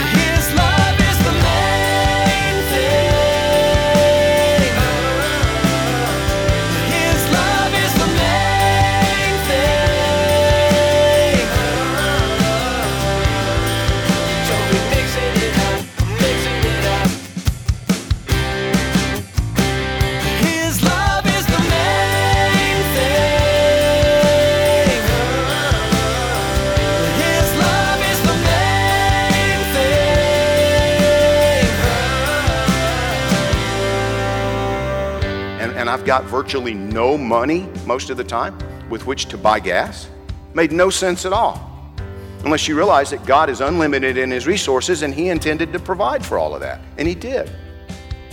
His love is the main thing. His love is the main thing. Don't be mixing it up, I've got virtually no money most of the time with which to buy gas. Made no sense at all, unless you realize that God is unlimited in his resources and he intended to provide for all of that, and he did.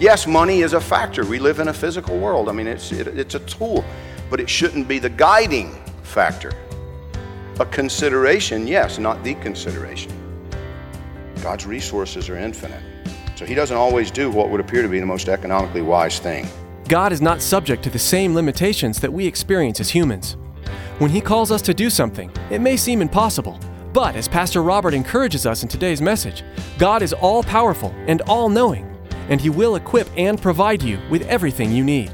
Yes, money is a factor. We live in a physical world. I mean, it's a tool, but it shouldn't be the guiding factor. A consideration, yes, not the consideration. God's resources are infinite, so he doesn't always do what would appear to be the most economically wise thing. God is not subject to the same limitations that we experience as humans. When he calls us to do something, it may seem impossible, but as Pastor Robert encourages us in today's message, God is all-powerful and all-knowing, and he will equip and provide you with everything you need.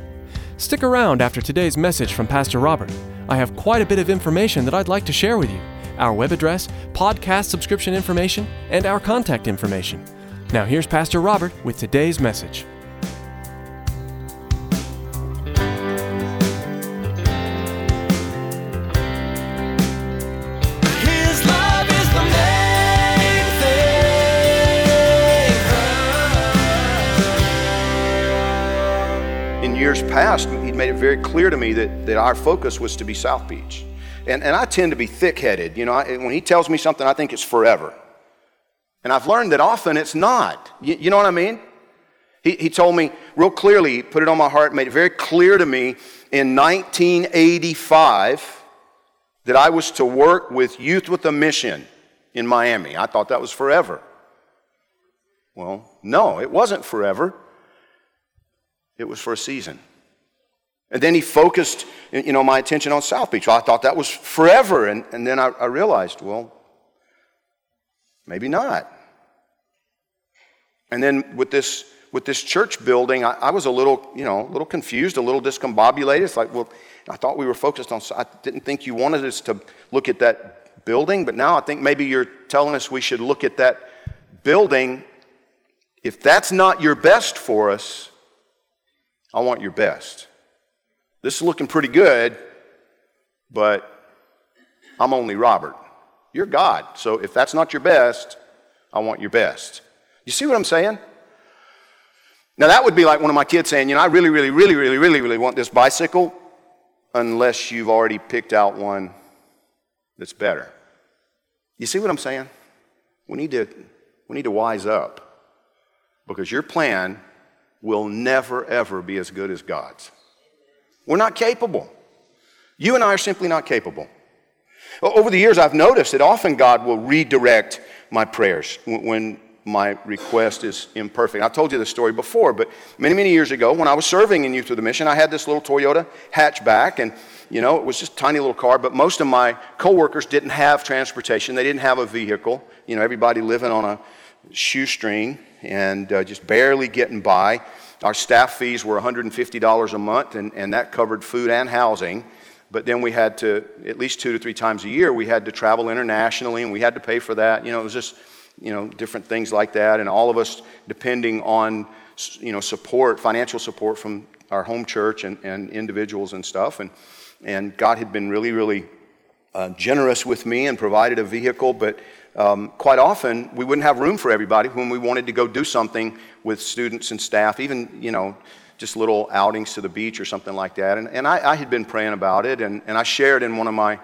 Stick around after today's message from Pastor Robert. I have quite a bit of information that I'd like to share with you: our web address, podcast subscription information, and our contact information. Now here's Pastor Robert with today's message. Years past, he'd made it very clear to me that our focus was to be South Beach. And I tend to be thick-headed. You know, when he tells me something, I think it's forever. And I've learned that often it's not. You know what I mean? He told me real clearly, he put it on my heart, made it very clear to me in 1985 that I was to work with Youth With A Mission in Miami. I thought that was forever. Well, no, it wasn't forever. It was for a season. And then he focused, you know, my attention on South Beach. I thought that was forever. And then I realized, well, maybe not. And then with this church building, I was a little confused, a little discombobulated. It's like, well, I thought we were focused on, I didn't think you wanted us to look at that building, but now I think maybe you're telling us we should look at that building. If that's not your best for us, I want your best. This is looking pretty good, but I'm only Robert. You're God. So if that's not your best, I want your best. You see what I'm saying? Now that would be like one of my kids saying, you know, I really, really, really, really, really, really want this bicycle, unless you've already picked out one that's better. You see what I'm saying? We need to wise up, because your plan will never, ever be as good as God's. We're not capable. You and I are simply not capable. Over the years, I've noticed that often God will redirect my prayers when my request is imperfect. I've told you this story before, but many, many years ago, when I was serving in Youth With A Mission, I had this little Toyota hatchback, and, you know, it was just a tiny little car, but most of my coworkers didn't have transportation. They didn't have a vehicle. You know, everybody living on a shoestring and just barely getting by. Our staff fees were $150 a month, and that covered food and housing. But then we had to, at least 2 to 3 times a year, we had to travel internationally, and we had to pay for that. You know, it was just, you know, different things like that, and all of us depending on, you know, support, financial support from our home church and individuals and stuff. And God had been really, really generous with me and provided a vehicle, but quite often, we wouldn't have room for everybody when we wanted to go do something with students and staff, even, you know, just little outings to the beach or something like that. And I had been praying about it, and I shared in one of my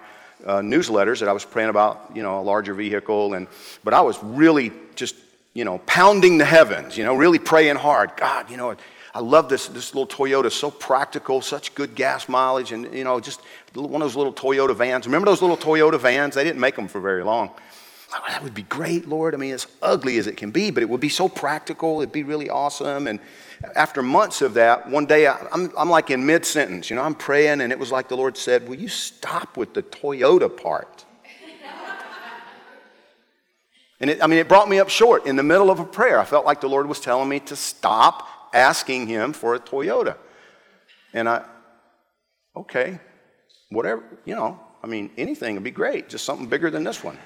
newsletters that I was praying about, you know, a larger vehicle. But I was really just, you know, pounding the heavens, you know, really praying hard. God, you know, I love this little Toyota, so practical, such good gas mileage, and, you know, just one of those little Toyota vans. Remember those little Toyota vans? They didn't make them for very long. Well, that would be great, Lord. I mean, as ugly as it can be, but it would be so practical. It'd be really awesome. And after months of that, one day I'm like in mid-sentence, I'm praying, and it was like the Lord said, will you stop with the Toyota part? And it brought me up short in the middle of a prayer. I felt like the Lord was telling me to stop asking him for a Toyota. And okay, whatever, anything would be great. Just something bigger than this one.